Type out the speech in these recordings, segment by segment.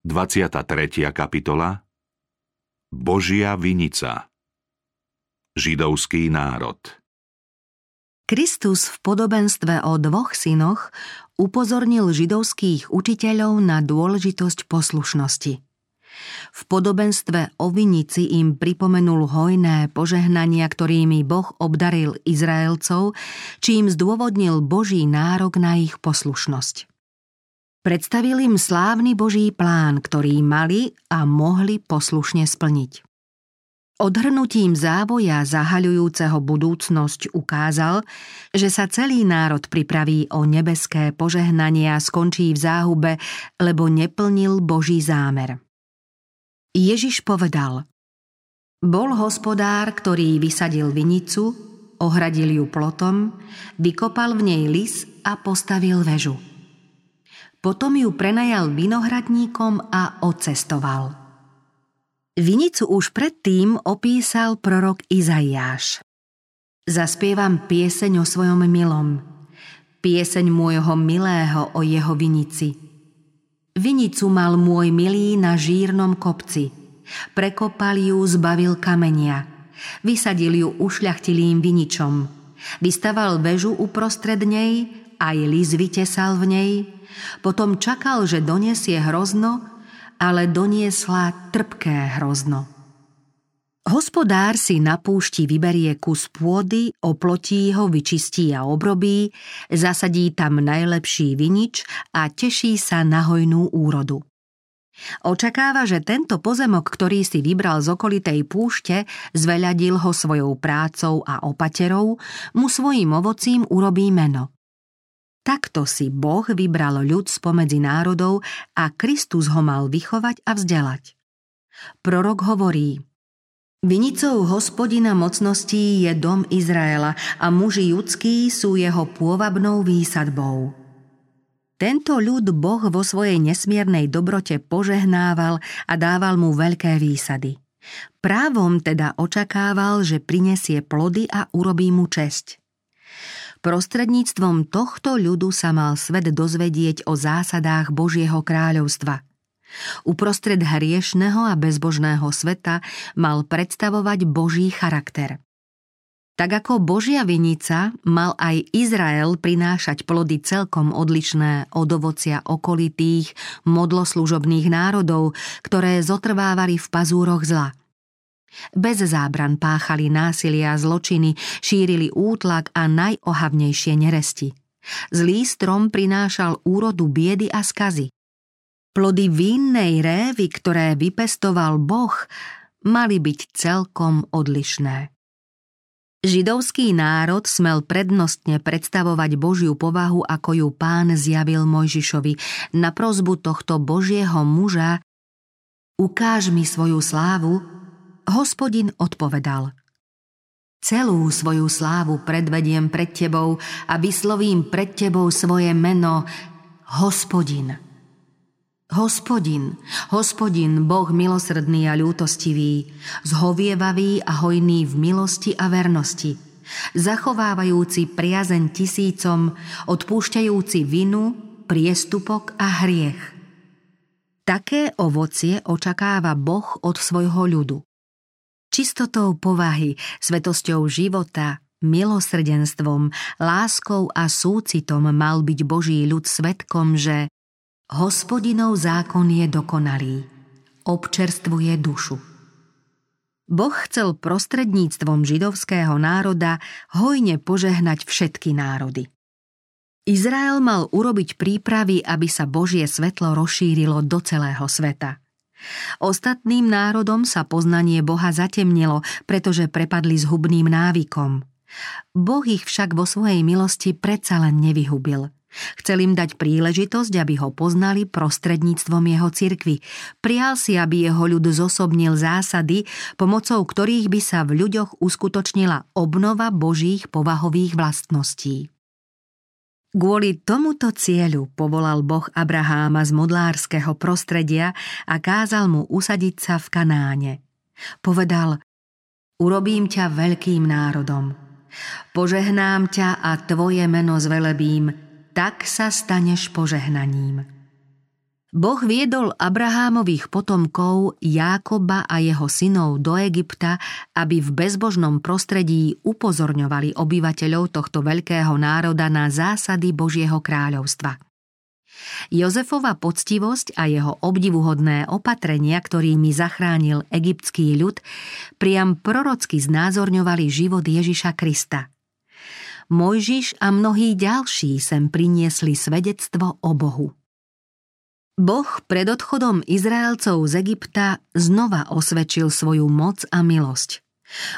23. kapitola Božia vinica. Židovský národ. Kristus v podobenstve o dvoch synoch upozornil židovských učiteľov na dôležitosť poslušnosti. V podobenstve o vinici im pripomenul hojné požehnania, ktorými Boh obdaril Izraelcov, čím zdôvodnil Boží nárok na ich poslušnosť. Predstavil im slávny Boží plán, ktorý mali a mohli poslušne splniť. Odhrnutím závoja zahaľujúceho budúcnosť ukázal, že sa celý národ pripraví o nebeské požehnanie a skončí v záhube, lebo neplnil Boží zámer. Ježiš povedal: Bol hospodár, ktorý vysadil vinicu, ohradil ju plotom, vykopal v nej lis a postavil väžu. Potom ju prenajal vinohradníkom a odcestoval. Vinicu už predtým opísal prorok Izaiáš. Zaspievam pieseň o svojom milom, pieseň môjho milého o jeho vinici. Vinicu mal môj milý na žírnom kopci. Prekopal ju, zbavil kamenia. Vysadil ju ušľachtilým viničom. Vystaval väžu uprostred nej, aj lis vytesal v nej. Potom čakal, že donesie hrozno, ale doniesla trpké hrozno. Hospodár si na púšti vyberie kus pôdy, oplotí ho, vyčistí a obrobí, zasadí tam najlepší vinič a teší sa na hojnú úrodu. Očakáva, že tento pozemok, ktorý si vybral z okolitej púšte, zveľadil ho svojou prácou a opaterou, mu svojím ovocím urobí meno. Takto si Boh vybral ľud spomedzi národov a Kristus ho mal vychovať a vzdelať. Prorok hovorí: Vinicou hospodina mocností je dom Izraela a muži judskí sú jeho pôvabnou výsadbou. Tento ľud Boh vo svojej nesmiernej dobrote požehnával a dával mu veľké výsady. Právom teda očakával, že prinesie plody a urobí mu česť. Prostredníctvom tohto ľudu sa mal svet dozvedieť o zásadách Božieho kráľovstva. Uprostred hriešneho a bezbožného sveta mal predstavovať Boží charakter. Tak ako Božia vinica, mal aj Izrael prinášať plody celkom odlišné od ovocia okolitých, modloslužobných národov, ktoré zotrvávali v pazúroch zla. Bez zábran páchali násilia a zločiny, šírili útlak a najohavnejšie neresti. Zlý strom prinášal úrodu biedy a skazy. Plody vínnej révy, ktoré vypestoval Boh, mali byť celkom odlišné. Židovský národ smel prednostne predstavovať Božiu povahu, ako ju Pán zjavil Mojžišovi na prosbu tohto Božieho muža: Ukáž mi svoju slávu. Hospodin odpovedal: Celú svoju slávu predvediem pred tebou a vyslovím pred tebou svoje meno, Hospodin. Hospodin, Hospodin, Boh milosrdný a ľútostivý, zhovievavý a hojný v milosti a vernosti, zachovávajúci priazeň tisícom, odpúšťajúci vinu, priestupok a hriech. Také ovocie očakáva Boh od svojho ľudu. Čistotou povahy, svetosťou života, milosrdenstvom, láskou a súcitom mal byť Boží ľud svedkom, že Hospodinov zákon je dokonalý, občerstvuje dušu. Boh chcel prostredníctvom židovského národa hojne požehnať všetky národy. Izrael mal urobiť prípravy, aby sa Božie svetlo rozšírilo do celého sveta. Ostatným národom sa poznanie Boha zatemnilo, pretože prepadli zhubným návykom. Boh ich však vo svojej milosti predsa len nevyhubil. Chcel im dať príležitosť, aby ho poznali prostredníctvom jeho cirkvi. Prial si, aby jeho ľud zosobnil zásady, pomocou ktorých by sa v ľuďoch uskutočnila obnova Božích povahových vlastností. Kvôli tomuto cieľu povolal Boh Abraháma z modlárskeho prostredia a kázal mu usadiť sa v Kanáne. Povedal: Urobím ťa veľkým národom. Požehnám ťa a tvoje meno zvelebím, tak sa staneš požehnaním. Boh viedol Abrahámových potomkov Jákoba a jeho synov do Egypta, aby v bezbožnom prostredí upozorňovali obyvateľov tohto veľkého národa na zásady Božieho kráľovstva. Jozefova poctivosť a jeho obdivuhodné opatrenia, ktorými zachránil egyptský ľud, priam prorocky znázorňovali život Ježiša Krista. Mojžiš a mnohí ďalší sem priniesli svedectvo o Bohu. Boh pred odchodom Izraelcov z Egypta znova osvedčil svoju moc a milosť.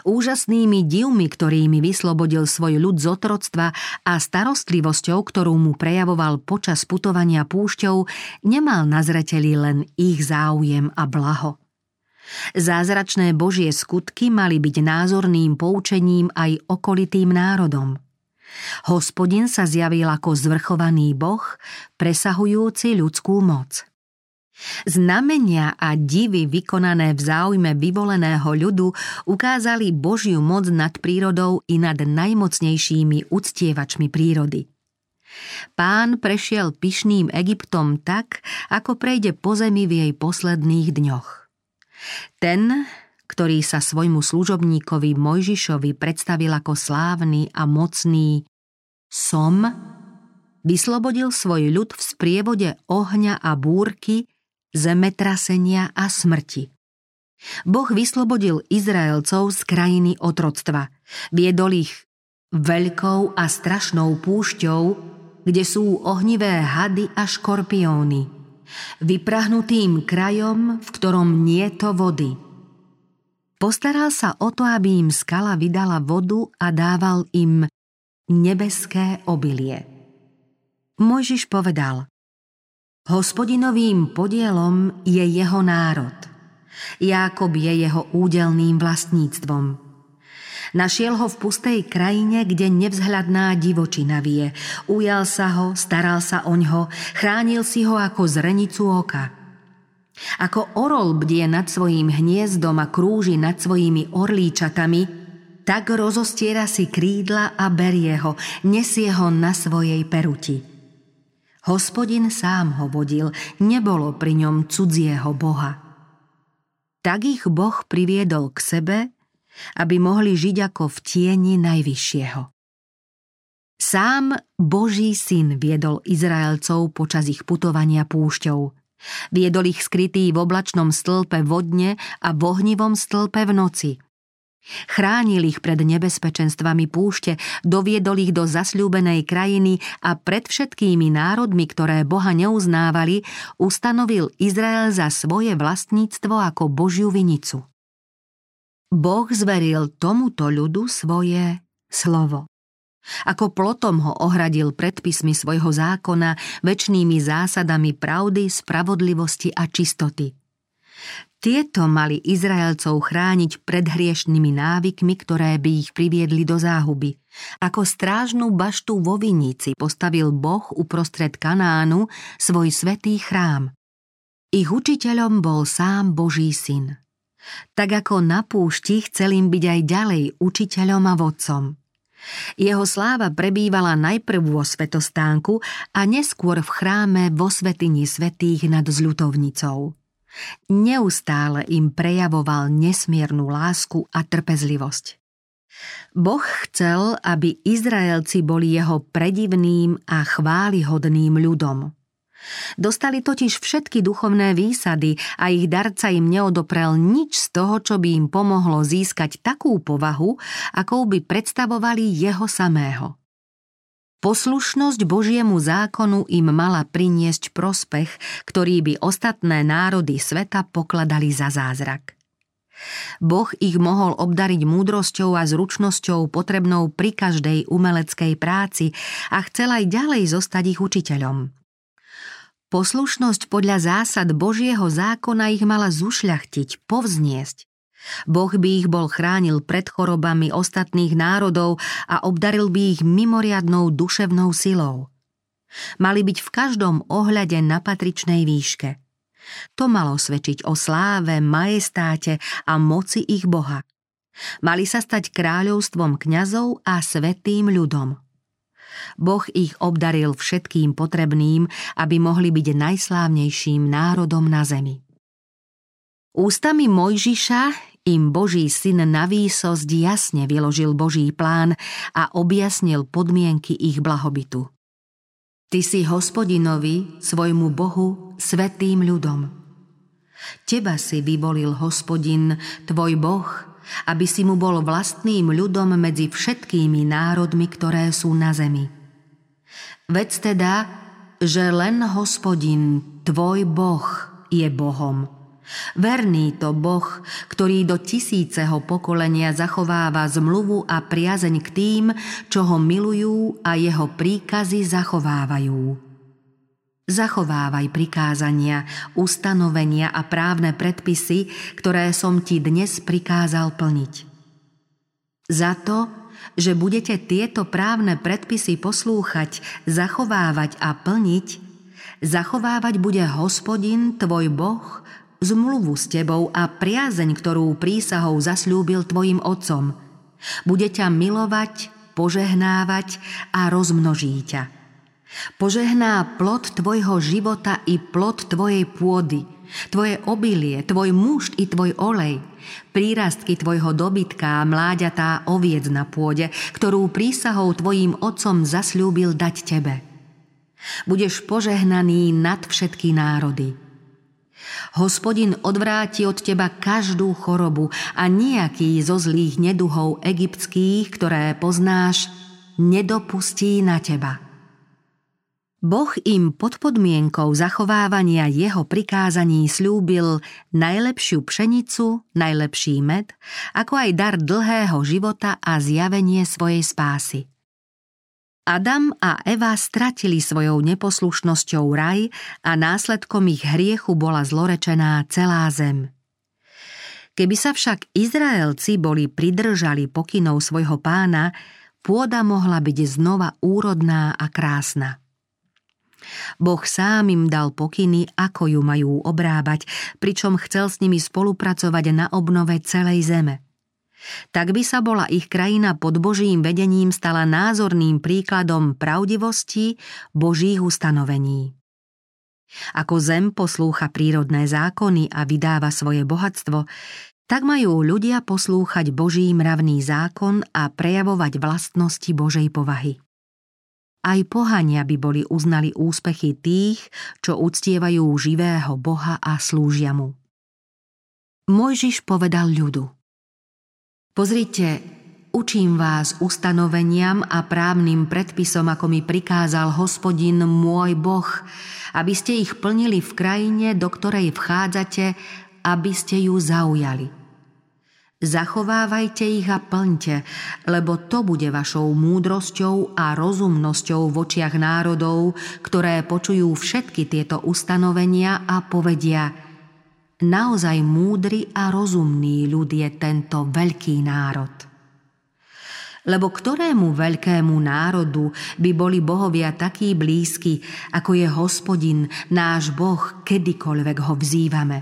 Úžasnými divmi, ktorými vyslobodil svoj ľud z otroctva a starostlivosťou, ktorú mu prejavoval počas putovania púšťou, nemal na zreteli len ich záujem a blaho. Zázračné Božie skutky mali byť názorným poučením aj okolitým národom. Hospodin sa zjavil ako zvrchovaný Boh, presahujúci ľudskú moc. Znamenia a divy vykonané v záujme vyvoleného ľudu ukázali Božiu moc nad prírodou i nad najmocnejšími uctievačmi prírody. Pán prešiel pyšným Egyptom tak, ako prejde po zemi v jej posledných dňoch. Ten, ktorý sa svojmu služobníkovi Mojžišovi predstavil ako slávny a mocný Som, vyslobodil svoj ľud v sprievode ohňa a búrky, zemetrasenia a smrti. Boh vyslobodil Izraelcov z krajiny otroctva. Viedol ich veľkou a strašnou púšťou, kde sú ohnivé hady a škorpióny, vyprahnutým krajom, v ktorom nieto vody. Postaral sa o to, aby im skala vydala vodu a dával im nebeské obilie. Mojžiš povedal: Hospodinovým podielom je jeho národ. Jákob je jeho údelným vlastníctvom. Našiel ho v pustej krajine, kde nevzhľadná divočina vie. Ujal sa ho, staral sa oňho, chránil si ho ako zrenicu oka. Ako orol bdie nad svojím hniezdom a krúži nad svojimi orlíčatami, tak rozostiera si krídla a berie ho, nesie ho na svojej peruti. Hospodin sám ho vodil, nebolo pri ňom cudzieho boha. Tak ich Boh priviedol k sebe, aby mohli žiť ako v tieni Najvyššieho. Sám Boží syn viedol Izraelcov počas ich putovania púšťou. Viedol ich skrytý v oblačnom stĺpe vodne a v ohnivom stĺpe v noci. Chránil ich pred nebezpečenstvami púšte, doviedol ich do zasľúbenej krajiny a pred všetkými národmi, ktoré Boha neuznávali, ustanovil Izrael za svoje vlastníctvo ako Božiu vinicu. Boh zveril tomuto ľudu svoje slovo. Ako plotom ho ohradil predpismi svojho zákona, večnými zásadami pravdy, spravodlivosti a čistoty. Tieto mali Izraelcov chrániť pred hriešnými návykmi, ktoré by ich priviedli do záhuby. Ako strážnu baštu vo vinici postavil Boh uprostred Kanánu svoj svätý chrám. Ich učiteľom bol sám Boží syn. Tak ako na púšti chcel im byť aj ďalej učiteľom a vodcom. Jeho sláva prebývala najprv vo svetostánku a neskôr v chráme vo svätyni svätých nad Zľutovnicou. Neustále im prejavoval nesmiernu lásku a trpezlivosť. Boh chcel, aby Izraelci boli jeho predivným a chválihodným ľudom. Dostali totiž všetky duchovné výsady a ich darca im neodoprel nič z toho, čo by im pomohlo získať takú povahu, akou by predstavovali jeho samého. Poslušnosť Božiemu zákonu im mala priniesť prospech, ktorý by ostatné národy sveta pokladali za zázrak. Boh ich mohol obdariť múdrosťou a zručnosťou potrebnou pri každej umeleckej práci a chcel aj ďalej zostať ich učiteľom. Poslušnosť podľa zásad Božieho zákona ich mala zušľachtiť, povzniesť. Boh by ich bol chránil pred chorobami ostatných národov a obdaril by ich mimoriadnou duševnou silou. Mali byť v každom ohľade na patričnej výške. To malo svedčiť o sláve, majestáte a moci ich Boha. Mali sa stať kráľovstvom kňazov a svätým ľudom. Boh ich obdaril všetkým potrebným, aby mohli byť najslávnejším národom na zemi. Ústami Mojžiša im Boží syn na výsosť jasne vyložil Boží plán a objasnil podmienky ich blahobytu. Ty si Hospodinovi, svojmu Bohu, svätým ľudom. Teba si vyvolil Hospodin, tvoj Boh, aby si mu bol vlastným ľudom medzi všetkými národmi, ktoré sú na zemi. Vedz teda, že len Hospodin, tvoj Boh, je Bohom. Verný to Boh, ktorý do tisíceho pokolenia zachováva zmluvu a priazeň k tým, čo ho milujú a jeho príkazy zachovávajú. Zachovávaj prikázania, ustanovenia a právne predpisy, ktoré som ti dnes prikázal plniť. Za to, že budete tieto právne predpisy poslúchať, zachovávať a plniť, zachovávať bude Hospodin, tvoj Boh, zmluvu s tebou a priazeň, ktorú prísahou zasľúbil tvojim otcom. Bude ťa milovať, požehnávať a rozmnoží ťa. Požehná plod tvojho života i plod tvojej pôdy, tvoje obilie, tvoj mušt i tvoj olej, prírastky tvojho dobytka a mláďatá oviec na pôde, ktorú prísahou tvojím otcom zasľúbil dať tebe. Budeš požehnaný nad všetky národy. Hospodin odvráti od teba každú chorobu a nejaký zo zlých neduhov egyptských, ktoré poznáš, nedopustí na teba. Boh im pod podmienkou zachovávania jeho prikázaní slúbil najlepšiu pšenicu, najlepší med, ako aj dar dlhého života a zjavenie svojej spásy. Adam a Eva stratili svojou neposlušnosťou raj a následkom ich hriechu bola zlorečená celá zem. Keby sa však Izraelci boli pridržali pokynov svojho pána, pôda mohla byť znova úrodná a krásna. Boh sám im dal pokyny, ako ju majú obrábať, pričom chcel s nimi spolupracovať na obnove celej zeme. Tak by sa bola ich krajina pod Božím vedením stala názorným príkladom pravdivosti Božích ustanovení. Ako zem poslúcha prírodné zákony a vydáva svoje bohatstvo, tak majú ľudia poslúchať Boží mravný zákon a prejavovať vlastnosti Božej povahy. Aj pohania by boli uznali úspechy tých, čo uctievajú živého Boha a slúžia mu. Mojžiš povedal ľudu: Pozrite, učím vás ustanoveniam a právnym predpisom, ako mi prikázal Hospodin môj Boh, aby ste ich plnili v krajine, do ktorej vchádzate, aby ste ju zaujali. Zachovávajte ich a plňte, lebo to bude vašou múdrosťou a rozumnosťou v očiach národov, ktoré počujú všetky tieto ustanovenia a povedia: naozaj múdry a rozumný ľud je tento veľký národ. Lebo ktorému veľkému národu by boli bohovia takí blízki, ako je Hospodin, náš Boh, kedykoľvek ho vzývame?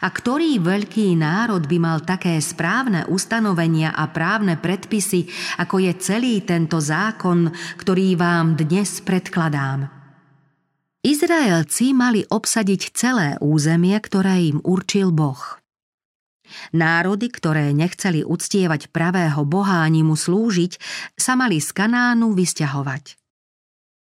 A ktorý veľký národ by mal také správne ustanovenia a právne predpisy, ako je celý tento zákon, ktorý vám dnes predkladám? Izraelci mali obsadiť celé územie, ktoré im určil Boh. Národy, ktoré nechceli uctievať pravého Boha ani mu slúžiť, sa mali z Kanánu vysťahovať.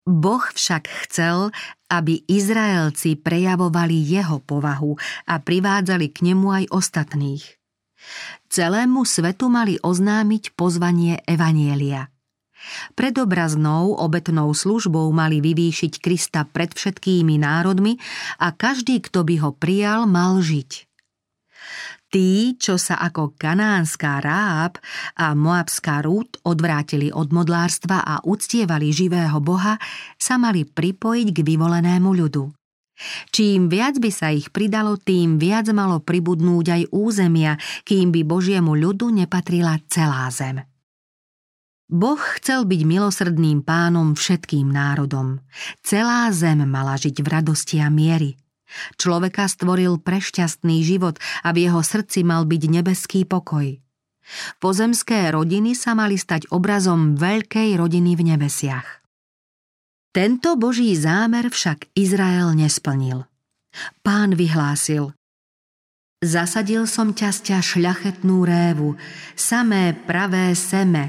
Boh však chcel, aby Izraelci prejavovali jeho povahu a privádzali k nemu aj ostatných. Celému svetu mali oznámiť pozvanie evanjelia. Predobraznou obetnou službou mali vyvýšiť Krista pred všetkými národmi a každý, kto by ho prijal, mal žiť. Tí, čo sa ako kanánska Ráab a moabská Rút odvrátili od modlárstva a uctievali živého Boha, sa mali pripojiť k vyvolenému ľudu. Čím viac by sa ich pridalo, tým viac malo pribudnúť aj územia, kým by Božiemu ľudu nepatrila celá zem. Boh chcel byť milosrdným pánom všetkým národom. Celá zem mala žiť v radosti a miery. Človeka stvoril pre šťastný život a v jeho srdci mal byť nebeský pokoj. Pozemské rodiny sa mali stať obrazom veľkej rodiny v nebesiach. Tento Boží zámer však Izrael nesplnil. Pán vyhlásil: Zasadil som ťa z ťa šľachetnú révu, samé pravé seme,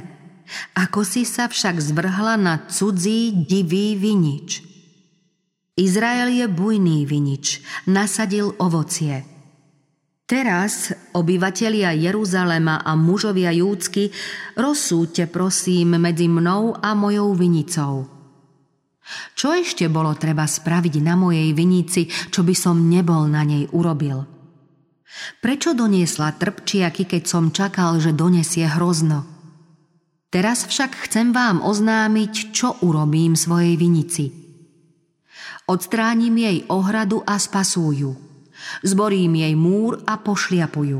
ako si sa však zvrhla na cudzí divý vinič. Izrael je bujný vinič, nasadil ovocie. Teraz, obyvatelia Jeruzalema a mužovia júdsky, rozsúďte prosím medzi mnou a mojou vinicou. Čo ešte bolo treba spraviť na mojej vinici, čo by som nebol na nej urobil? Prečo doniesla trpčiaky, keď som čakal, že donesie hrozno? Teraz však chcem vám oznámiť, čo urobím svojej vinici. Odstránim jej ohradu a spasujú. Zborím jej múr a pošliapujú.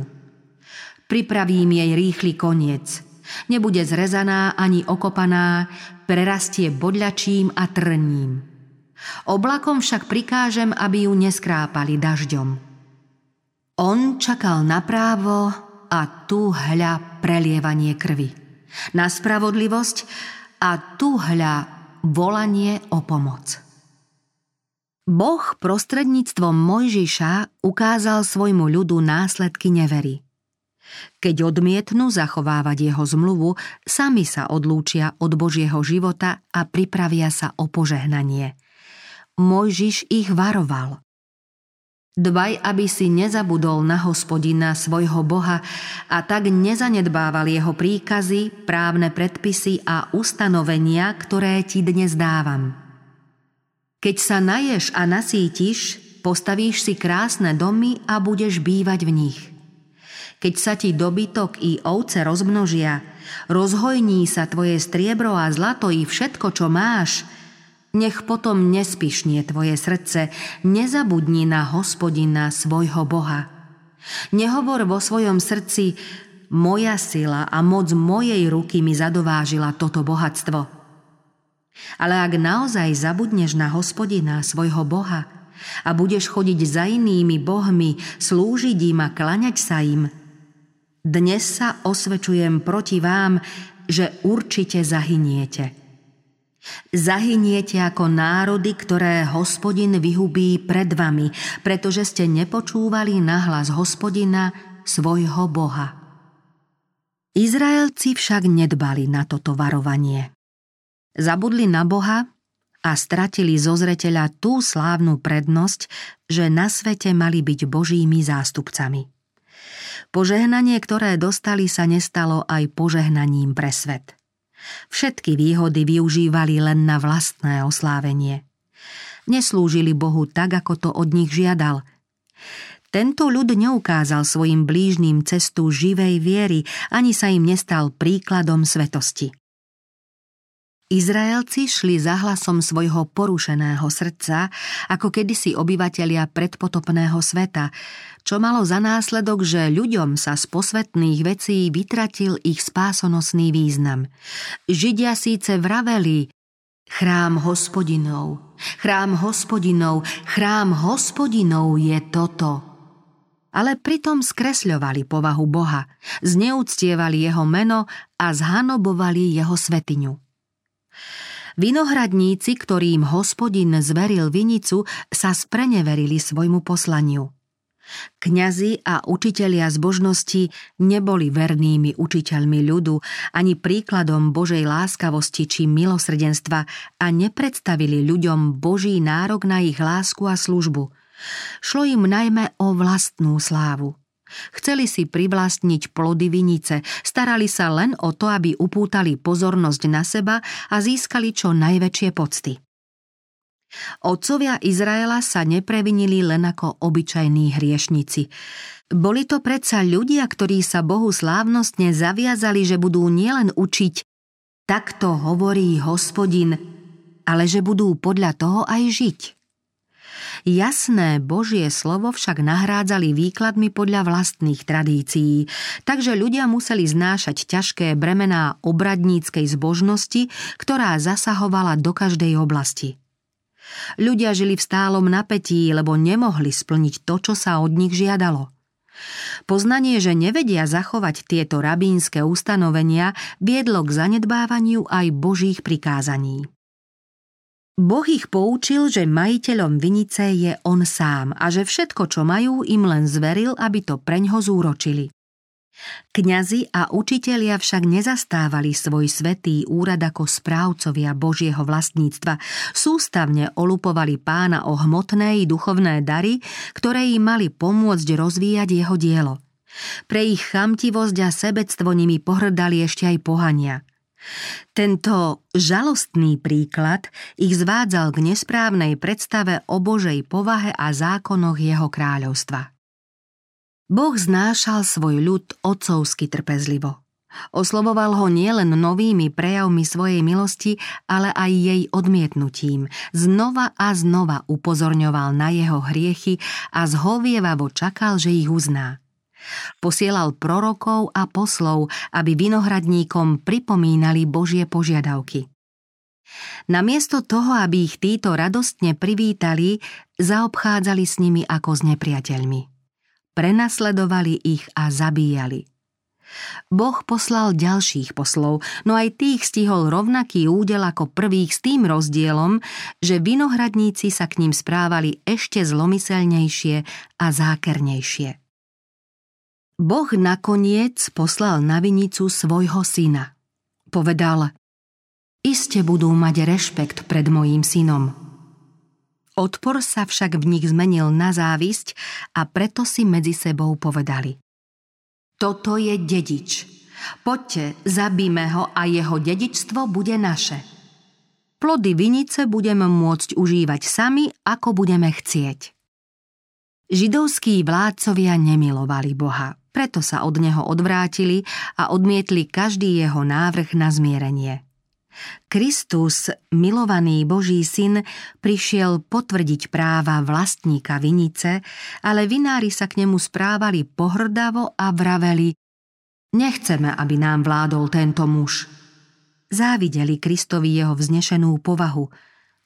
Pripravím jej rýchly koniec. Nebude zrezaná ani okopaná, prerastie bodľačím a trním. Oblakom však prikážem, aby ju neskrápali dažďom. On čakal naprávo a tu hľa prelievanie krvi. Na spravodlivosť a tu hľa volanie o pomoc. Boh prostredníctvom Mojžiša ukázal svojmu ľudu následky nevery. Keď odmietnú zachovávať jeho zmluvu, sami sa odlúčia od Božieho života a pripravia sa o požehnanie. Mojžiš ich varoval. Dbaj, aby si nezabudol na Hospodina, svojho Boha, a tak nezanedbával jeho príkazy, právne predpisy a ustanovenia, ktoré ti dnes dávam. Keď sa naješ a nasítiš, postavíš si krásne domy a budeš bývať v nich. Keď sa ti dobytok i ovce rozmnožia, rozhojní sa tvoje striebro a zlato i všetko, čo máš, nech potom nespišnie tvoje srdce, nezabudni na Hospodina, svojho Boha. Nehovor vo svojom srdci: moja sila a moc mojej ruky mi zadovážila toto bohatstvo. Ale ak naozaj zabudneš na Hospodina, svojho Boha, a budeš chodiť za inými bohmi, slúžiť im a klaňať sa im, dnes sa osvedčujem proti vám, že určite zahyniete. Zahyniete ako národy, ktoré Hospodin vyhubí pred vami, pretože ste nepočúvali nahlas Hospodina, svojho Boha. Izraelci však nedbali na toto varovanie. Zabudli na Boha a stratili zo zreteľa tú slávnu prednosť, že na svete mali byť Božími zástupcami. Požehnanie, ktoré dostali, sa nestalo aj požehnaním pre svet. Všetky výhody využívali len na vlastné oslávenie. Neslúžili Bohu tak, ako to od nich žiadal. Tento ľud neukázal svojim blížnym cestu živej viery, ani sa im nestal príkladom svetosti. Izraelci šli za hlasom svojho porušeného srdca, ako kedysi obyvatelia predpotopného sveta, čo malo za následok, že ľuďom sa z posvetných vecí vytratil ich spásonosný význam. Židia síce vraveli: Chrám Hospodinov, chrám Hospodinov, chrám Hospodinov je toto. Ale pritom skresľovali povahu Boha, zneúctievali jeho meno a zhanobovali jeho svetiňu. Vinohradníci, ktorým Hospodin zveril vinicu, sa spreneverili svojmu poslaniu. Kňazi a učitelia zbožnosti neboli vernými učiteľmi ľudu ani príkladom Božej láskavosti či milosrdenstva a nepredstavili ľuďom Boží nárok na ich lásku a službu. Šlo im najmä o vlastnú slávu. Chceli si privlastniť plody vinice, starali sa len o to, aby upútali pozornosť na seba a získali čo najväčšie pocty. Otcovia Izraela sa neprevinili len ako obyčajní hriešnici. Boli to predsa ľudia, ktorí sa Bohu slávnostne zaviazali, že budú nielen učiť "takto hovorí Hospodin", ale že budú podľa toho aj žiť. Jasné Božie slovo však nahrádzali výkladmi podľa vlastných tradícií, takže ľudia museli znášať ťažké bremená obradníckej zbožnosti, ktorá zasahovala do každej oblasti. Ľudia žili v stálom napätí, lebo nemohli splniť to, čo sa od nich žiadalo. Poznanie, že nevedia zachovať tieto rabínske ustanovenia, viedlo k zanedbávaniu aj božích prikázaní. Boh ich poučil, že majiteľom vinice je on sám a že všetko, čo majú, im len zveril, aby to preňho zúročili. Kňazi a učitelia však nezastávali svoj svätý úrad ako správcovia Božieho vlastníctva, sústavne olupovali Pána o hmotné i duchovné dary, ktoré im mali pomôcť rozvíjať jeho dielo. Pre ich chamtivosť a sebectvo nimi pohrdali ešte aj pohania. Tento žalostný príklad ich zvádzal k nesprávnej predstave o Božej povahe a zákonoch jeho kráľovstva. Boh znášal svoj ľud otcovsky trpezlivo. Oslovoval ho nielen novými prejavmi svojej milosti, ale aj jej odmietnutím. Znova a znova upozorňoval na jeho hriechy a zhovievavo čakal, že ich uzná. Posielal prorokov a poslov, aby vinohradníkom pripomínali Božie požiadavky. Namiesto toho, aby ich títo radostne privítali, zaobchádzali s nimi ako s nepriateľmi. Prenasledovali ich a zabíjali. Boh poslal ďalších poslov, no aj tých stihol rovnaký údel ako prvých s tým rozdielom, že vinohradníci sa k ním správali ešte zlomyselnejšie a zákernejšie. Boh nakoniec poslal na vinicu svojho syna. Povedal: "Iste budú mať rešpekt pred mojím synom." Odpor sa však v nich zmenil na závisť a preto si medzi sebou povedali: "Toto je dedič. Poďte, zabíme ho a jeho dedičstvo bude naše. Plody vinice budeme môcť užívať sami, ako budeme chcieť." Židovskí vládcovia nemilovali Boha, preto sa od neho odvrátili a odmietli každý jeho návrh na zmierenie. Kristus, milovaný Boží syn, prišiel potvrdiť práva vlastníka vinice, ale vinári sa k nemu správali pohrdavo a vraveli: "Nechceme, aby nám vládol tento muž." Závideli Kristovi jeho vznešenú povahu.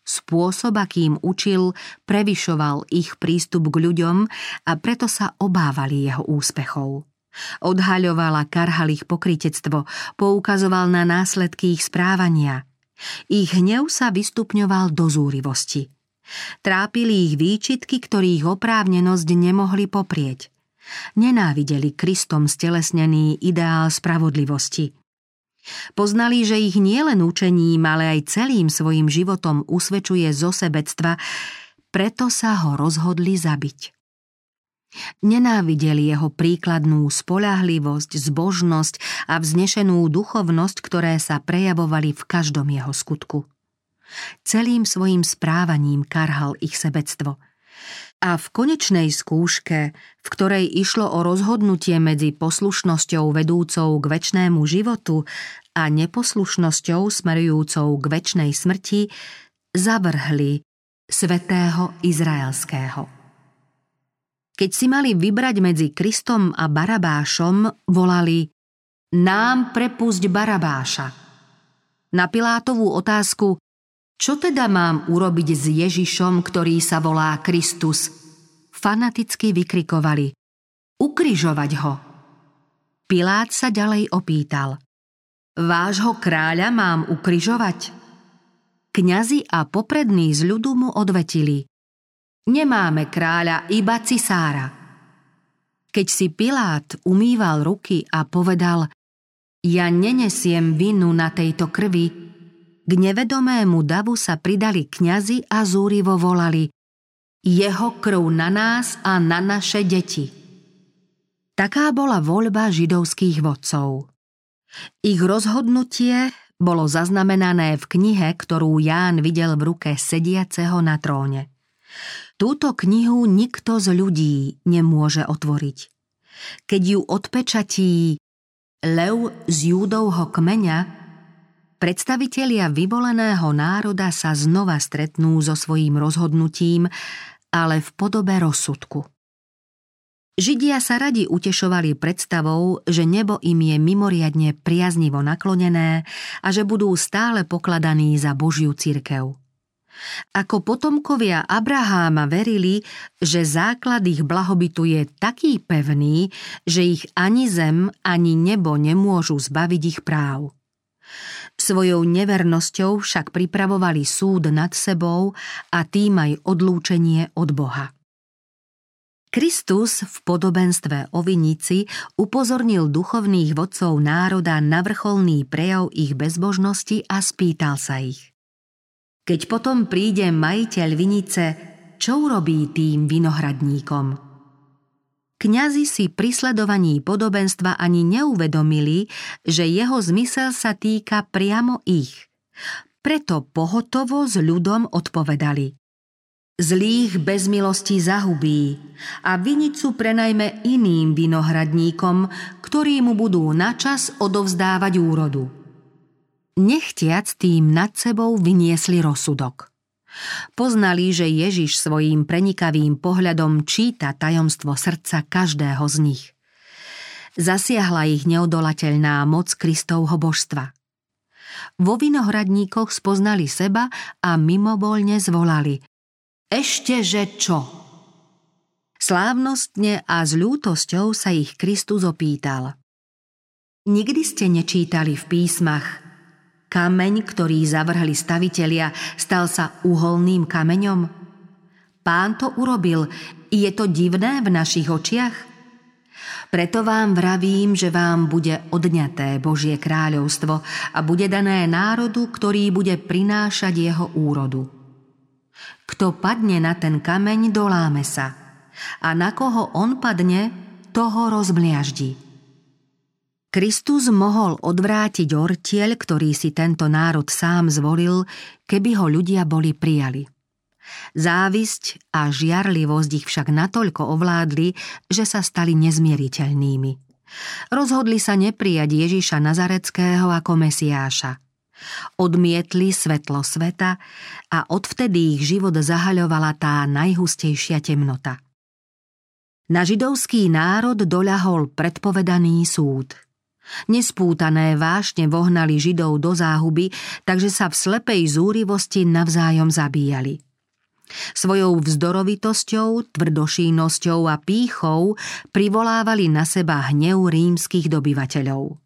Spôsob, akým učil, prevyšoval ich prístup k ľuďom a preto sa obávali jeho úspechov. Odhaľovala karhal ich pokrytectvo, poukazoval na následky ich správania. Ich hnev sa vystupňoval do zúrivosti. Trápili ich výčitky, ktorých oprávnenosť nemohli poprieť. Nenávideli Kristom stelesnený ideál spravodlivosti. Poznali, že ich nielen učením, ale aj celým svojim životom usvedčuje zo sebectva, preto sa ho rozhodli zabiť. Nenávideli jeho príkladnú spoľahlivosť, zbožnosť a vznešenú duchovnosť, ktoré sa prejavovali v každom jeho skutku. Celým svojim správaním karhal ich sebectvo. A v konečnej skúške, v ktorej išlo o rozhodnutie medzi poslušnosťou vedúcou k večnému životu a neposlušnosťou smerujúcou k večnej smrti, zavrhli svätého Izraelského. Keď si mali vybrať medzi Kristom a Barabášom, volali: "Nám prepusť Barabáša." Na Pilátovú otázku: "Čo teda mám urobiť s Ježišom, ktorý sa volá Kristus?" fanaticky vykrikovali: "Ukrižovať ho." Pilát sa ďalej opýtal: "Vášho kráľa mám ukrižovať?" Kňazi a poprední z ľudu mu odvetili: "Nemáme kráľa, iba cisára." Keď si Pilát umýval ruky a povedal: "Ja nenesiem vinu na tejto krvi", k nevedomému davu sa pridali kňazi a zúrivo volali: "Jeho krv na nás a na naše deti." Taká bola voľba židovských vodcov. Ich rozhodnutie bolo zaznamenané v knihe, ktorú Ján videl v ruke sediaceho na tróne. Túto knihu nikto z ľudí nemôže otvoriť. Keď ju odpečatí lev z Júdovho kmeňa, predstavitelia vyvoleného národa sa znova stretnú so svojím rozhodnutím, ale v podobe rozsudku. Židia sa radi utešovali predstavou, že nebo im je mimoriadne priaznivo naklonené a že budú stále pokladaní za Božiu cirkev. Ako potomkovia Abraháma verili, že základ ich blahobytu je taký pevný, že ich ani zem, ani nebo nemôžu zbaviť ich práv. Svojou nevernosťou však pripravovali súd nad sebou a tým aj odlúčenie od Boha. Kristus v podobenstve o vinici upozornil duchovných vodcov národa na vrcholný prejav ich bezbožnosti a spýtal sa ich: Keď potom príde majiteľ vinice, čo urobí tým vinohradníkom? Kňazi si pri sledovaní podobenstva ani neuvedomili, že jeho zmysel sa týka priamo ich. Preto pohotovo s ľudom odpovedali: Zlých bez milosti zahubí a vinicu prenajme iným vinohradníkom, ktorí mu budú načas odovzdávať úrodu. Nechtiac tým nad sebou vyniesli rozsudok. Poznali, že Ježiš svojím prenikavým pohľadom číta tajomstvo srdca každého z nich. Zasiahla ich neodolateľná moc Kristovho božstva. Vo vinohradníkoch spoznali seba a mimovoľne zvolali: Ešteže čo? Slávnostne a s ľútosťou sa ich Kristus opýtal: Nikdy ste nečítali v písmach: Kameň, ktorý zavrhli stavitelia, stal sa uholným kameňom? Pán to urobil, je to divné v našich očiach? Preto vám vravím, že vám bude odňaté Božie kráľovstvo a bude dané národu, ktorý bude prinášať jeho úrodu. Kto padne na ten kameň, doláme sa. A na koho on padne, toho rozmliaždi. Kristus mohol odvrátiť ortieľ, ktorý si tento národ sám zvolil, keby ho ľudia boli prijali. Závisť a žiarlivosť ich však natoľko ovládli, že sa stali nezmieriteľnými. Rozhodli sa neprijať Ježiša Nazareckého ako Mesiáša. Odmietli svetlo sveta a odvtedy ich život zahaľovala tá najhustejšia temnota. Na židovský národ doľahol predpovedaný súd. Nespútané vášne vohnali Židov do záhuby, takže sa v slepej zúrivosti navzájom zabíjali. Svojou vzdorovitosťou, tvrdošínnosťou a pýchou privolávali na seba hnev rímskych dobyvateľov.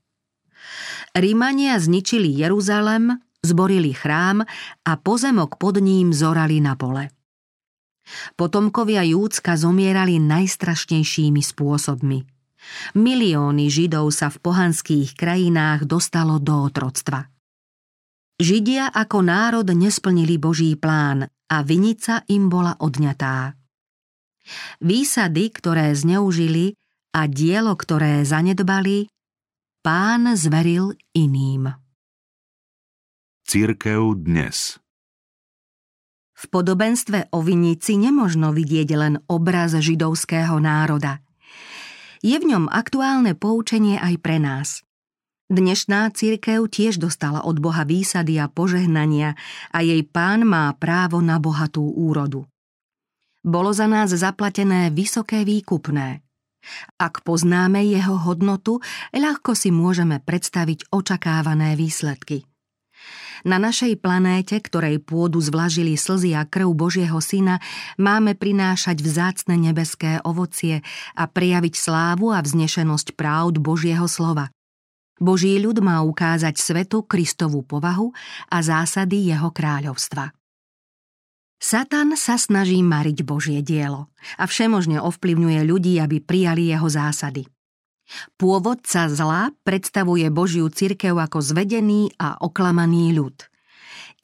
Rímania zničili Jeruzalem, zborili chrám a pozemok pod ním zorali na pole. Potomkovia Júdska zomierali najstrašnejšími spôsobmi. Milióny Židov sa v pohanských krajinách dostalo do otroctva. Židia ako národ nesplnili Boží plán a vinica im bola odňatá. Výsady, ktoré zneužili, a dielo, ktoré zanedbali, Pán zveril iným. Cirkev dnes. V podobenstve o vinici nemožno vidieť len obraz židovského národa. Je v ňom aktuálne poučenie aj pre nás. Dnešná cirkev tiež dostala od Boha výsady a požehnania a jej Pán má právo na bohatú úrodu. Bolo za nás zaplatené vysoké výkupné. Ak poznáme jeho hodnotu, ľahko si môžeme predstaviť očakávané výsledky. Na našej planéte, ktorej pôdu zvlažili slzy a krv Božieho Syna, máme prinášať vzácne nebeské ovocie a prejaviť slávu a vznešenosť pravd Božieho slova. Boží ľud má ukázať svetu Kristovú povahu a zásady jeho kráľovstva. Satan sa snaží mariť Božie dielo a všemožne ovplyvňuje ľudí, aby prijali jeho zásady. Pôvodca zla predstavuje Božiu cirkev ako zvedený a oklamaný ľud.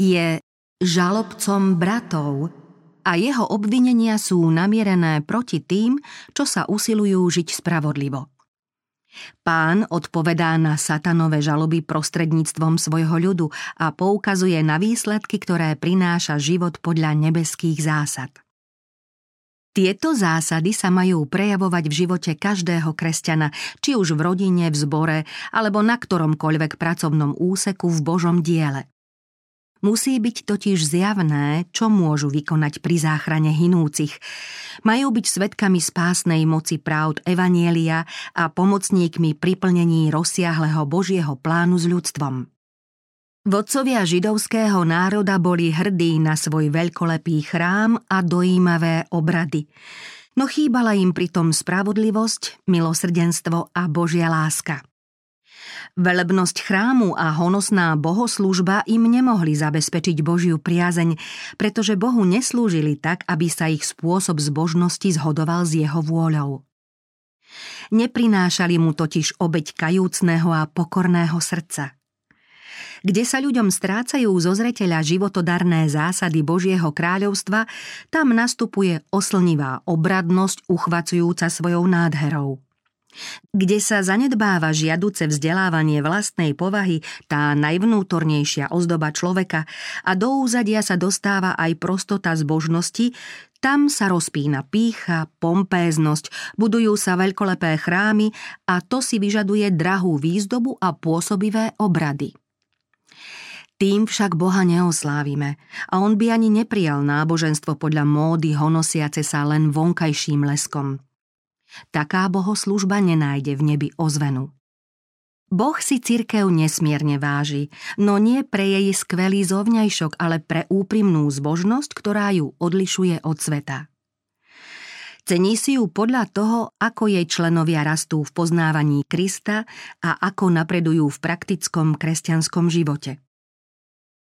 Je žalobcom bratov a jeho obvinenia sú namierené proti tým, čo sa usilujú žiť spravodlivo. Pán odpovedá na satanové žaloby prostredníctvom svojho ľudu a poukazuje na výsledky, ktoré prináša život podľa nebeských zásad. Tieto zásady sa majú prejavovať v živote každého kresťana, či už v rodine, v zbore, alebo na ktoromkoľvek pracovnom úseku v Božom diele. Musí byť totiž zjavné, čo môžu vykonať pri záchrane hinúcich. Majú byť svedkami spásnej moci pravd evanjelia a pomocníkmi pri plnení rozsiahleho Božieho plánu s ľudstvom. Vodcovia židovského národa boli hrdí na svoj veľkolepý chrám a dojímavé obrady. No chýbala im pritom spravodlivosť, milosrdenstvo a Božia láska. Velebnosť chrámu a honosná bohoslúžba im nemohli zabezpečiť Božiu priazeň, pretože Bohu neslúžili tak, aby sa ich spôsob zbožnosti zhodoval s jeho vôľou. Neprinášali mu totiž obeť kajúcného a pokorného srdca. Kde sa ľuďom strácajú zo zreteľa životodarné zásady Božieho kráľovstva, tam nastupuje oslnivá obradnosť, uchvacujúca svojou nádherou. Kde sa zanedbáva žiaduce vzdelávanie vlastnej povahy, tá najvnútornejšia ozdoba človeka, a do úzadia sa dostáva aj prostota zbožnosti, tam sa rozpína pýcha, pompéznosť, budujú sa veľkolepé chrámy a to si vyžaduje drahú výzdobu a pôsobivé obrady. Tým však Boha neoslávime a on by ani neprijal náboženstvo podľa módy honosiace sa len vonkajším leskom. Taká bohoslúžba nenájde v nebi ozvenu. Boh si cirkev nesmierne váži, no nie pre jej skvelý zovňajšok, ale pre úprimnú zbožnosť, ktorá ju odlišuje od sveta. Cení si ju podľa toho, ako jej členovia rastú v poznávaní Krista a ako napredujú v praktickom kresťanskom živote.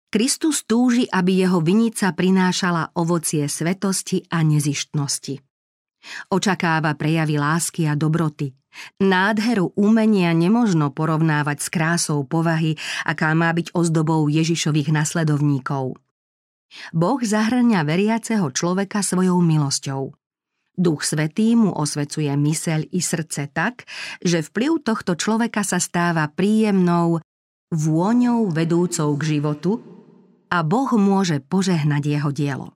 Kristus túži, aby jeho vinica prinášala ovocie svetosti a nezištnosti. Očakáva prejavy lásky a dobroty. Nádheru umenia nemožno porovnávať s krásou povahy, aká má byť ozdobou Ježišových nasledovníkov. Boh zahrňa veriaceho človeka svojou milosťou. Duch Svätý mu osvecuje myseľ i srdce tak, že vplyv tohto človeka sa stáva príjemnou vôňou vedúcou k životu a Boh môže požehnať jeho dielo.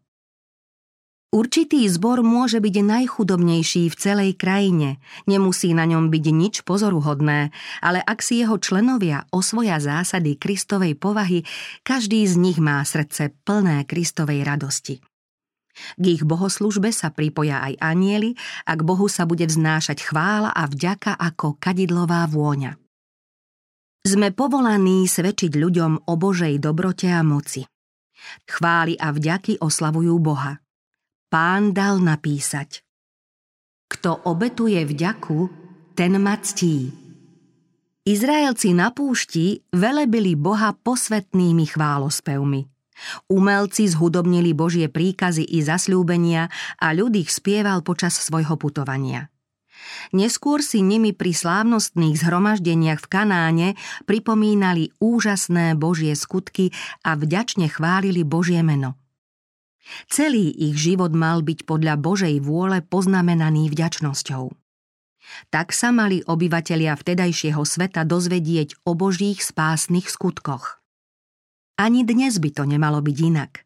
Určitý zbor môže byť najchudobnejší v celej krajine, nemusí na ňom byť nič pozoruhodné, ale ak si jeho členovia osvoja zásady Kristovej povahy, každý z nich má srdce plné Kristovej radosti. K ich bohoslužbe sa pripoja aj anjeli a k Bohu sa bude vznášať chvála a vďaka ako kadidlová vôňa. Sme povolaní svedčiť ľuďom o Božej dobrote a moci. Chvály a vďaky oslavujú Boha. Pán dal napísať: Kto obetuje vďaku, ten ma ctí. Izraelci na púšti velebili Boha posvätnými chválospevmi. Umelci zhudobnili Božie príkazy i zasľúbenia a ľud ich spieval počas svojho putovania. Neskôr si nimi pri slávnostných zhromaždeniach v Kanáne pripomínali úžasné Božie skutky a vďačne chválili Božie meno. Celý ich život mal byť podľa Božej vôle poznamenaný vďačnosťou. Tak sa mali obyvatelia vtedajšieho sveta dozvedieť o Božích spásnych skutkoch. Ani dnes by to nemalo byť inak.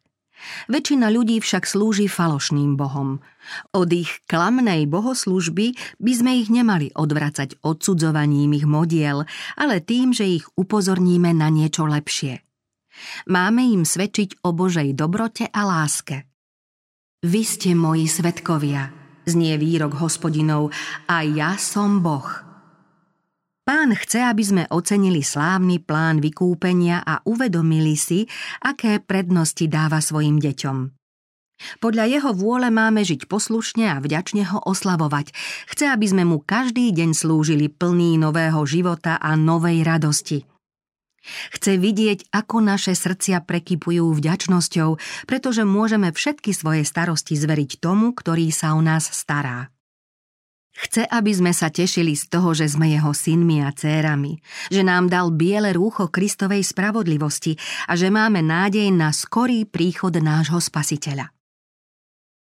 Väčšina ľudí však slúži falošným bohom. Od ich klamnej bohoslúžby by sme ich nemali odvracať odsudzovaním ich modiel, ale tým, že ich upozorníme na niečo lepšie. Máme im svedčiť o Božej dobrote a láske. Vy ste moji svedkovia, znie výrok Hospodinov, a ja som Boh. Pán chce, aby sme ocenili slávny plán vykúpenia a uvedomili si, aké prednosti dáva svojim deťom. Podľa jeho vôle máme žiť poslušne a vďačne ho oslavovať. Chce, aby sme mu každý deň slúžili plný nového života a novej radosti. Chce vidieť, ako naše srdcia prekypujú vďačnosťou, pretože môžeme všetky svoje starosti zveriť tomu, ktorý sa o nás stará. Chce, aby sme sa tešili z toho, že sme jeho synmi a dcérami, že nám dal biele rúcho Kristovej spravodlivosti a že máme nádej na skorý príchod nášho Spasiteľa.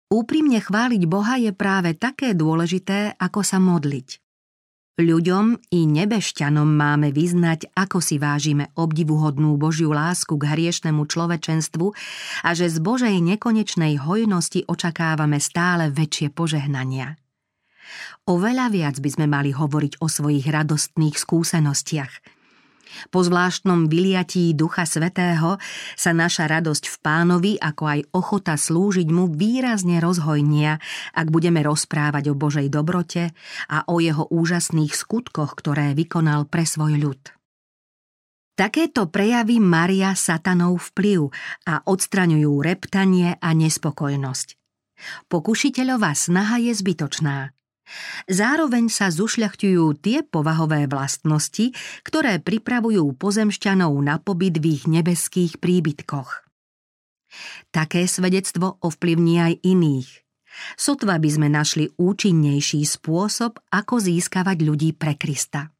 Úprimne chváliť Boha je práve také dôležité, ako sa modliť. Ľuďom i nebešťanom máme vyznať, ako si vážime obdivuhodnú Božiu lásku k hriešnemu človečenstvu a že z Božej nekonečnej hojnosti očakávame stále väčšie požehnania. Oveľa viac by sme mali hovoriť o svojich radostných skúsenostiach. Po zvláštnom vyliatí Ducha Svätého sa naša radosť v Pánovi, ako aj ochota slúžiť mu, výrazne rozhojnia, ak budeme rozprávať o Božej dobrote a o jeho úžasných skutkoch, ktoré vykonal pre svoj ľud. Takéto prejavy maria satanov vplyv a odstraňujú reptanie a nespokojnosť. Pokušiteľová snaha je zbytočná. Zároveň sa zušľachťujú tie povahové vlastnosti, ktoré pripravujú pozemšťanov na pobyt v ich nebeských príbytkoch. Také svedectvo ovplyvní aj iných. Sotva by sme našli účinnejší spôsob, ako získavať ľudí pre Krista.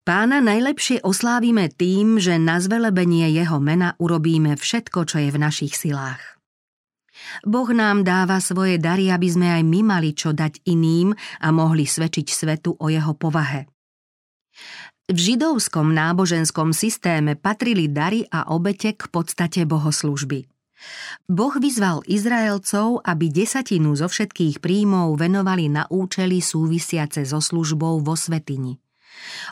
Pána najlepšie oslávime tým, že na zvelebenie jeho mena urobíme všetko, čo je v našich silách. Boh nám dáva svoje dary, aby sme aj my mali čo dať iným a mohli svedčiť svetu o jeho povahe. V židovskom náboženskom systéme patrili dary a obete k podstate bohoslúžby. Boh vyzval Izraelcov, aby 10% zo všetkých príjmov venovali na účely súvisiace so službou vo svätyni.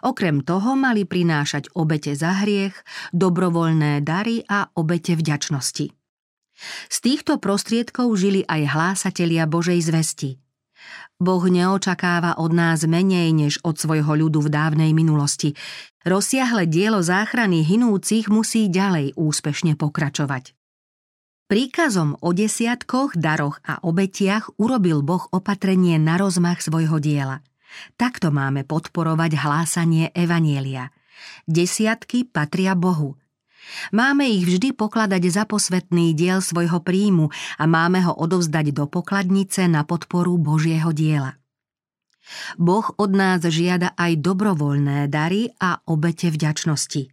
Okrem toho mali prinášať obete za hriech, dobrovoľné dary a obete vďačnosti. Z týchto prostriedkov žili aj hlásatelia Božej zvesti. Boh neočakáva od nás menej než od svojho ľudu v dávnej minulosti. Rozsiahle dielo záchrany hinúcich musí ďalej úspešne pokračovať. Príkazom o desiatkoch, daroch a obetiach urobil Boh opatrenie na rozmach svojho diela. Takto máme podporovať hlásanie evanjelia. Desiatky patria Bohu. Máme ich vždy pokladať za posvetný diel svojho príjmu a máme ho odovzdať do pokladnice na podporu Božieho diela. Boh od nás žiada aj dobrovoľné dary a obete vďačnosti.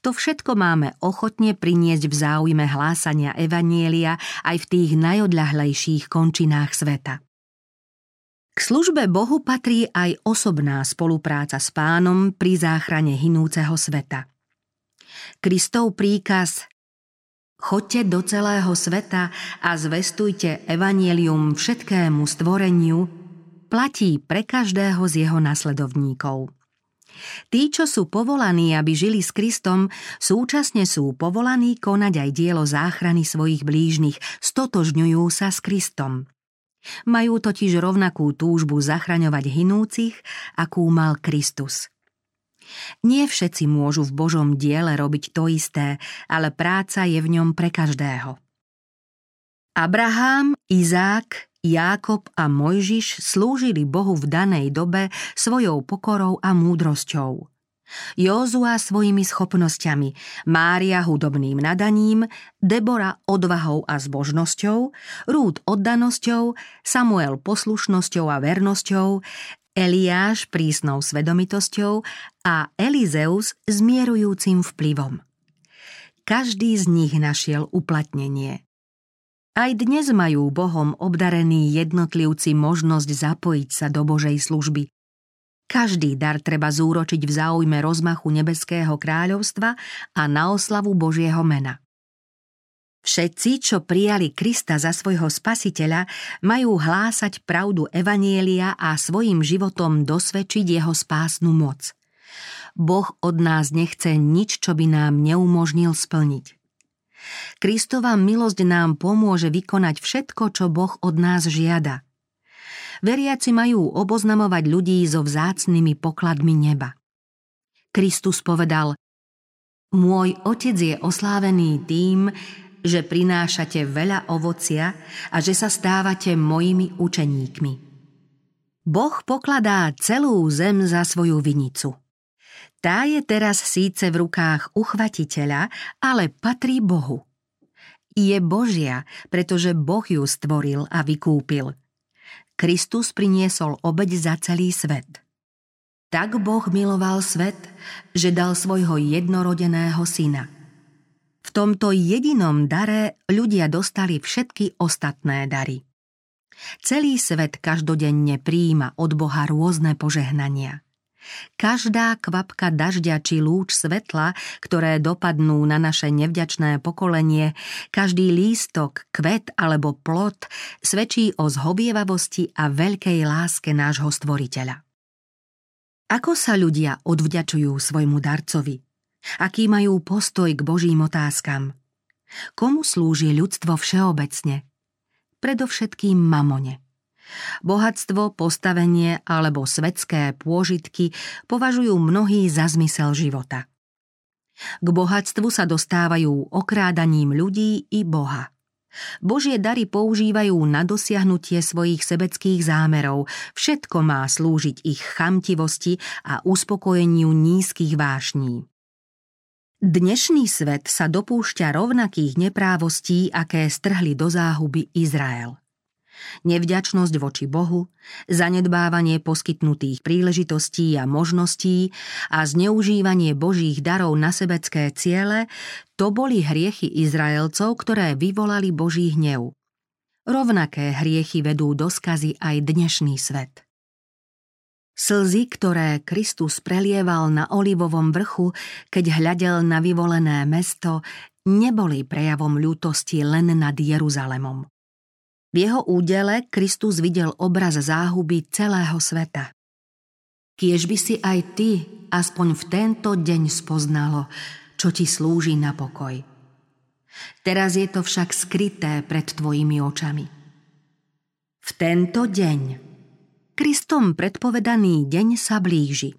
To všetko máme ochotne priniesť v záujme hlásania evanjelia aj v tých najodľahlejších končinách sveta. K službe Bohu patrí aj osobná spolupráca s Pánom pri záchrane hinúceho sveta. Kristov príkaz "Choďte do celého sveta a zvestujte evanjelium všetkému stvoreniu" platí pre každého z jeho nasledovníkov. Tí, čo sú povolaní, aby žili s Kristom, súčasne sú povolaní konať aj dielo záchrany svojich blížnych, stotožňujú sa s Kristom. Majú totiž rovnakú túžbu zachraňovať hinúcich, akú mal Kristus. Nie všetci môžu v Božom diele robiť to isté, ale práca je v ňom pre každého. Abrahám, Izák, Jákob a Mojžiš slúžili Bohu v danej dobe svojou pokorou a múdrosťou. Józua svojimi schopnosťami, Mária hudobným nadaním, Debora odvahou a zbožnosťou, Rút oddanosťou, Samuel poslušnosťou a vernosťou, Eliáš prísnou svedomitosťou a Elizeus zmierujúcim vplyvom. Každý z nich našiel uplatnenie. Aj dnes majú Bohom obdarení jednotlivci možnosť zapojiť sa do Božej služby. Každý dar treba zúročiť v záujme rozmachu nebeského kráľovstva a na oslavu Božieho mena. Všetci, čo prijali Krista za svojho spasiteľa, majú hlásať pravdu evanjelia a svojim životom dosvedčiť jeho spásnu moc. Boh od nás nechce nič, čo by nám neumožnil splniť. Kristova milosť nám pomôže vykonať všetko, čo Boh od nás žiada. Veriaci majú oboznamovať ľudí so vzácnymi pokladmi neba. Kristus povedal: "Môj Otec je oslávený tým, že prinášate veľa ovocia a že sa stávate mojimi učeníkmi." Boh pokladá celú zem za svoju vinicu. Tá je teraz síce v rukách uchvatiteľa, ale patrí Bohu. Je Božia, pretože Boh ju stvoril a vykúpil. Kristus priniesol obeť za celý svet. Tak Boh miloval svet, že dal svojho jednorodeného syna. V tomto jedinom dare ľudia dostali všetky ostatné dary. Celý svet každodenne prijíma od Boha rôzne požehnania. Každá kvapka dažďa či lúč svetla, ktoré dopadnú na naše nevďačné pokolenie, každý lístok, kvet alebo plod svedčí o zhovievavosti a veľkej láske nášho Stvoriteľa. Ako sa ľudia odvďačujú svojmu darcovi? Aký majú postoj k Božím otázkam? Komu slúži ľudstvo všeobecne? Predovšetkým mamone. Bohatstvo, postavenie alebo svetské pôžitky považujú mnohí za zmysel života. K bohatstvu sa dostávajú okrádaním ľudí i Boha. Božie dary používajú na dosiahnutie svojich sebeckých zámerov. Všetko má slúžiť ich chamtivosti a uspokojeniu nízkych vášní. Dnešný svet sa dopúšťa rovnakých neprávostí, aké strhli do záhuby Izrael. Nevďačnosť voči Bohu, zanedbávanie poskytnutých príležitostí a možností a zneužívanie Božích darov na sebecké ciele, to boli hriechy Izraelcov, ktoré vyvolali Boží hnev. Rovnaké hriechy vedú do skazy aj dnešný svet. Slzy, ktoré Kristus prelieval na Olivovom vrchu, keď hľadel na vyvolené mesto, neboli prejavom ľútosti len nad Jeruzalemom. V jeho údele Kristus videl obraz záhuby celého sveta. Kiež by si aj ty aspoň v tento deň spoznalo, čo ti slúži na pokoj. Teraz je to však skryté pred tvojimi očami. V tento deň, Kristom predpovedaný deň, sa blíži.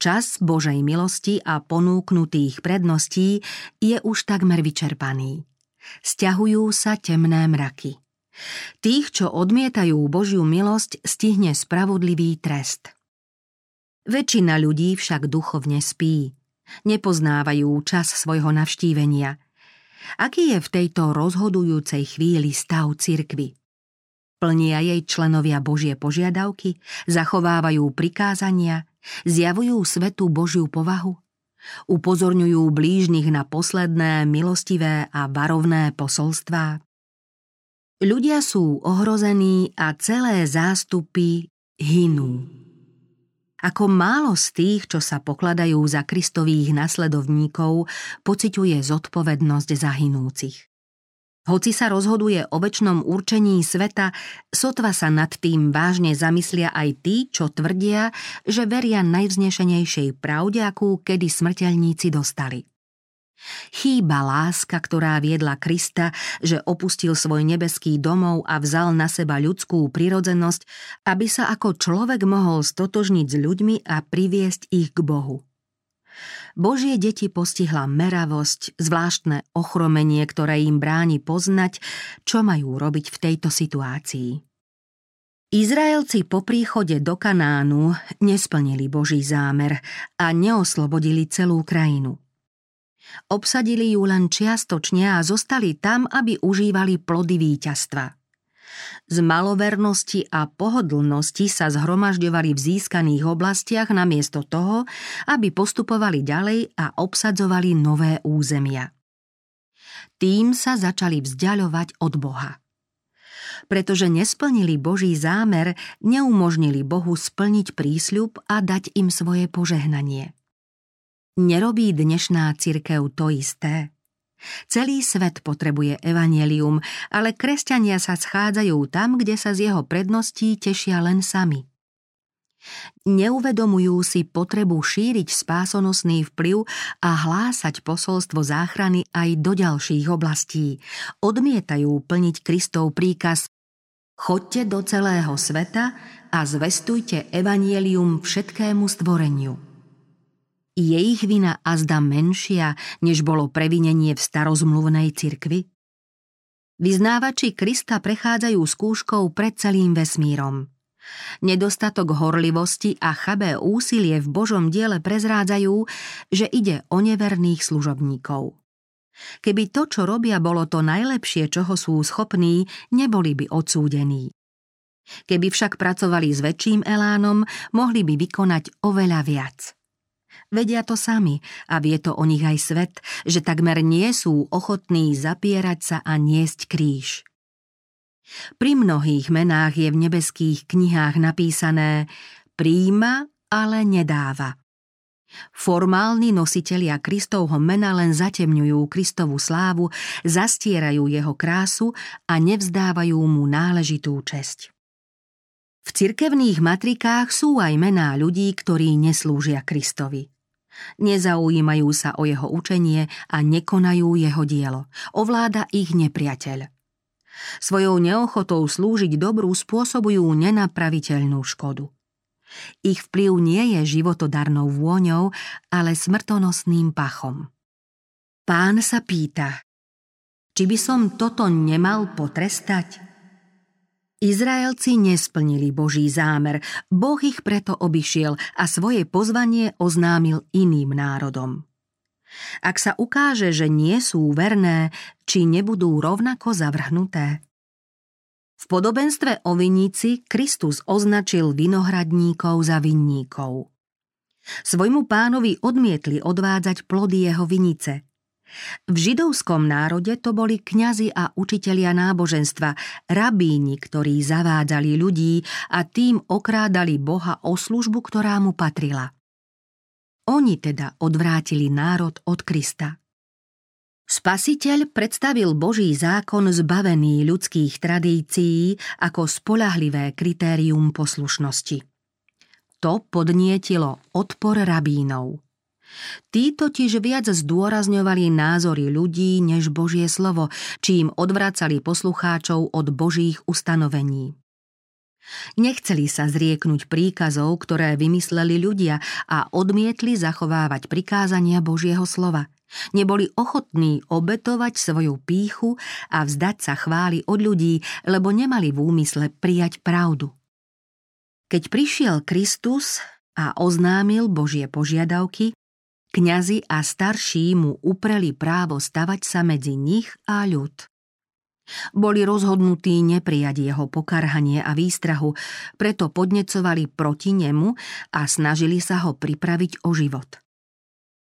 Čas Božej milosti a ponúknutých predností je už takmer vyčerpaný. Sťahujú sa temné mraky. Tých, čo odmietajú Božiu milosť, stihne spravodlivý trest. Väčšina ľudí však duchovne spí. Nepoznávajú čas svojho navštívenia. Aký je v tejto rozhodujúcej chvíli stav cirkvi? Plnia jej členovia Božie požiadavky? Zachovávajú prikázania? Zjavujú svetu Božiu povahu? Upozorňujú blížnych na posledné, milostivé a varovné posolstvá? Ľudia sú ohrození a celé zástupy hynú. Ako málo z tých, čo sa pokladajú za Kristových nasledovníkov, pociťuje zodpovednosť za hynúcich. Hoci sa rozhoduje o večnom určení sveta, sotva sa nad tým vážne zamyslia aj tí, čo tvrdia, že veria najvznešenejšej pravde, akú kedy smrteľníci dostali. Chýba láska, ktorá viedla Krista, že opustil svoj nebeský domov a vzal na seba ľudskú prirodzenosť, aby sa ako človek mohol stotožniť s ľuďmi a priviesť ich k Bohu. Božie deti postihla meravosť, zvláštne ochromenie, ktoré im bráni poznať, čo majú robiť v tejto situácii. Izraelci po príchode do Kanánu nesplnili Boží zámer a neoslobodili celú krajinu. Obsadili ju len čiastočne a zostali tam, aby užívali plody víťazstva. Z malovernosti a pohodlnosti sa zhromažďovali v získaných oblastiach namiesto toho, aby postupovali ďalej a obsadzovali nové územia. Tým sa začali vzdialovať od Boha. Pretože nesplnili Boží zámer, neumožnili Bohu splniť prísľub a dať im svoje požehnanie. Nerobí dnešná cirkev to isté? Celý svet potrebuje evanjelium, ale kresťania sa schádzajú tam, kde sa z jeho predností tešia len sami. Neuvedomujú si potrebu šíriť spásonosný vplyv a hlásať posolstvo záchrany aj do ďalších oblastí. Odmietajú plniť Kristov príkaz: Choďte do celého sveta a zvestujte evanjelium všetkému stvoreniu. Je ich vina azda menšia, než bolo previnenie v starozmluvnej cirkvi? Vyznávači Krista prechádzajú skúškou pred celým vesmírom. Nedostatok horlivosti a chabé úsilie v Božom diele prezrádzajú, že ide o neverných služobníkov. Keby to, čo robia, bolo to najlepšie, čoho sú schopní, neboli by odsúdení. Keby však pracovali s väčším elánom, mohli by vykonať oveľa viac. Vedia to sami a vie to o nich aj svet, že takmer nie sú ochotní zapierať sa a niesť kríž. Pri mnohých menách je v nebeských knihách napísané: prijíma, ale nedáva. Formálni nositelia Kristovho mena len zatemňujú Kristovu slávu, zastierajú jeho krásu a nevzdávajú mu náležitú česť. V cirkevných matrikách sú aj mená ľudí, ktorí neslúžia Kristovi. Nezaujímajú sa o jeho učenie a nekonajú jeho dielo. Ovláda ich nepriateľ. Svojou neochotou slúžiť dobru spôsobujú nenapraviteľnú škodu. Ich vplyv nie je životodarnou vôňou, ale smrtonosným pachom. Pán sa pýta, či by som toto nemal potrestať? Izraelci nesplnili Boží zámer, Boh ich preto obišiel a svoje pozvanie oznámil iným národom. Ak sa ukáže, že nie sú verné, či nebudú rovnako zavrhnuté. V podobenstve o vinníci Kristus označil vinohradníkov za vinníkov. Svojmu pánovi odmietli odvádzať plody jeho vinice. V židovskom národe to boli kňazi a učitelia náboženstva, rabíni, ktorí zavádzali ľudí a tým okrádali Boha o službu, ktorá mu patrila. Oni teda odvrátili národ od Krista. Spasiteľ predstavil Boží zákon zbavený ľudských tradícií ako spoľahlivé kritérium poslušnosti. To podnietilo odpor rabínov. Tí totiž viac zdôrazňovali názory ľudí než Božie slovo, čím odvracali poslucháčov od Božích ustanovení. Nechceli sa zrieknúť príkazov, ktoré vymysleli ľudia, a odmietli zachovávať prikázania Božieho slova. Neboli ochotní obetovať svoju pýchu a vzdať sa chvály od ľudí, lebo nemali v úmysle prijať pravdu. Keď prišiel Kristus a oznámil Božie požiadavky, kňazi a starší mu upreli právo stavať sa medzi nich a ľud. Boli rozhodnutí neprijať jeho pokarhanie a výstrahu, preto podnecovali proti nemu a snažili sa ho pripraviť o život.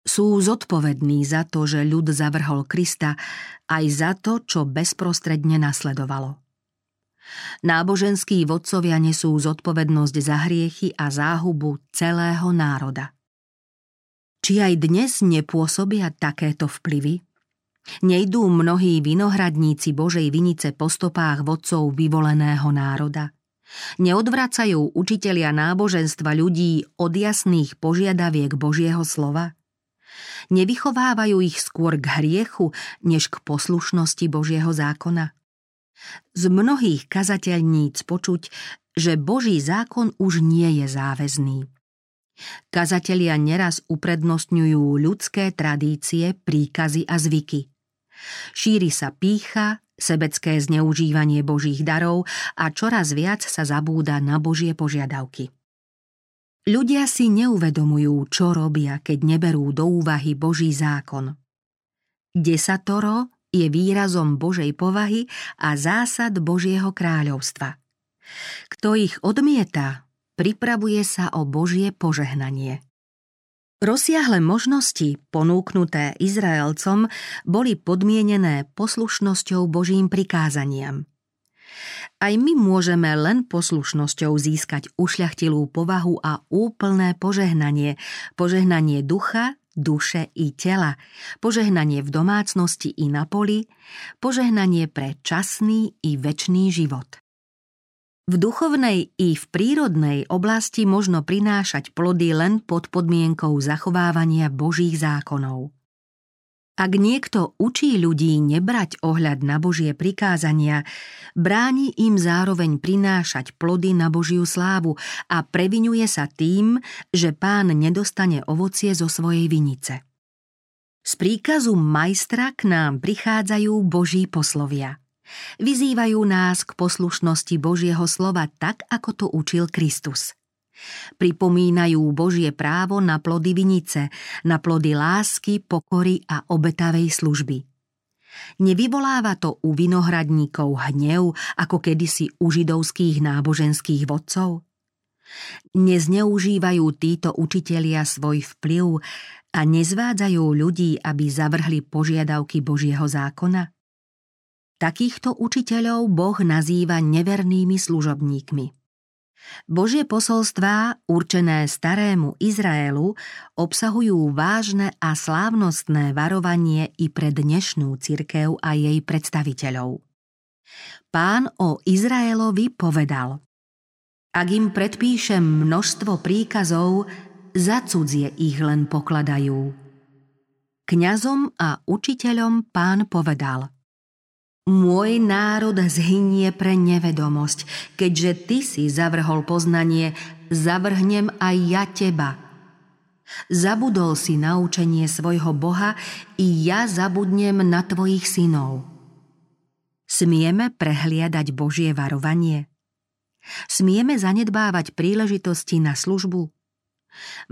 Sú zodpovední za to, že ľud zavrhol Krista, aj za to, čo bezprostredne nasledovalo. Náboženskí vodcovia nesú zodpovednosť za hriechy a záhubu celého národa. Či aj dnes nepôsobia takéto vplyvy? Nejdú mnohí vinohradníci Božej vinice po stopách vodcov vyvoleného národa? Neodvracajú učitelia náboženstva ľudí od jasných požiadaviek Božieho slova? Nevychovávajú ich skôr k hriechu, než k poslušnosti Božieho zákona? Z mnohých kazateľníc počuť, že Boží zákon už nie je záväzný. Kazatelia neraz uprednostňujú ľudské tradície, príkazy a zvyky. Šíri sa pýcha, sebecké zneužívanie Božích darov a čoraz viac sa zabúda na Božie požiadavky. Ľudia si neuvedomujú, čo robia, keď neberú do úvahy Boží zákon. Desatoro je výrazom Božej povahy a zásad Božieho kráľovstva. Kto ich odmieta, pripravuje sa o Božie požehnanie. Rozsiahle možnosti, ponúknuté Izraelcom, boli podmienené poslušnosťou Božím prikázaniam. Aj my môžeme len poslušnosťou získať ušľachtilú povahu a úplné požehnanie, požehnanie ducha, duše i tela, požehnanie v domácnosti i na poli, požehnanie pre časný i večný život. V duchovnej i v prírodnej oblasti možno prinášať plody len pod podmienkou zachovávania Božích zákonov. Ak niekto učí ľudí nebrať ohľad na Božie prikázania, bráni im zároveň prinášať plody na Božiu slávu a previňuje sa tým, že pán nedostane ovocie zo svojej vinice. Z príkazu majstra k nám prichádzajú Boží poslovia. Vyzývajú nás k poslušnosti Božieho slova tak, ako to učil Kristus. Pripomínajú Božie právo na plody vinice, na plody lásky, pokory a obetavej služby. Nevyvoláva to u vinohradníkov hnev, ako kedysi u židovských náboženských vodcov? Nezneužívajú títo učitelia svoj vplyv a nezvádzajú ľudí, aby zavrhli požiadavky Božieho zákona? Takýchto učiteľov Boh nazýva nevernými služobníkmi. Božie posolstvá, určené starému Izraelu, obsahujú vážne a slávnostné varovanie i pre dnešnú cirkev a jej predstaviteľov. Pán o Izraelovi povedal: Ak im predpíšem množstvo príkazov, za cudzie ich len pokladajú. Kňazom a učiteľom Pán povedal: Môj národ zhynie pre nevedomosť, keďže ty si zavrhol poznanie, zavrhnem aj ja teba. Zabudol si na učenie svojho Boha i ja zabudnem na tvojich synov. Smieme prehliadať Božie varovanie? Smieme zanedbávať príležitosti na službu?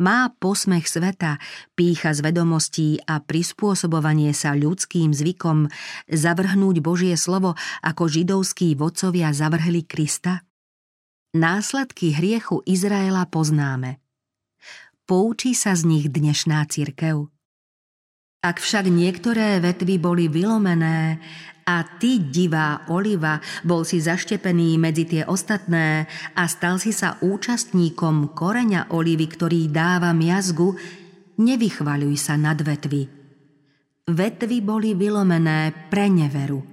Má posmech sveta, pýcha z vedomostí a prispôsobovanie sa ľudským zvykom zavrhnúť Božie slovo, ako židovskí vodcovia zavrhli Krista? Následky hriechu Izraela poznáme. Poučí sa z nich dnešná cirkev? Ak však niektoré vetvy boli vylomené a ty, divá oliva, bol si zaštepený medzi tie ostatné a stal si sa účastníkom koreňa olivy, ktorý dáva miazgu, nevychvaľuj sa nad vetvy. Vetvy boli vylomené pre neveru,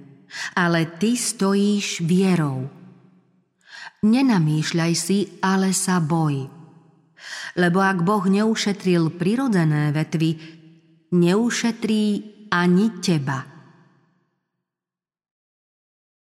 ale ty stojíš vierou. Nenamýšľaj si, ale sa boj. Lebo ak Boh neušetril prirodzené vetvy, neušetrí ani teba.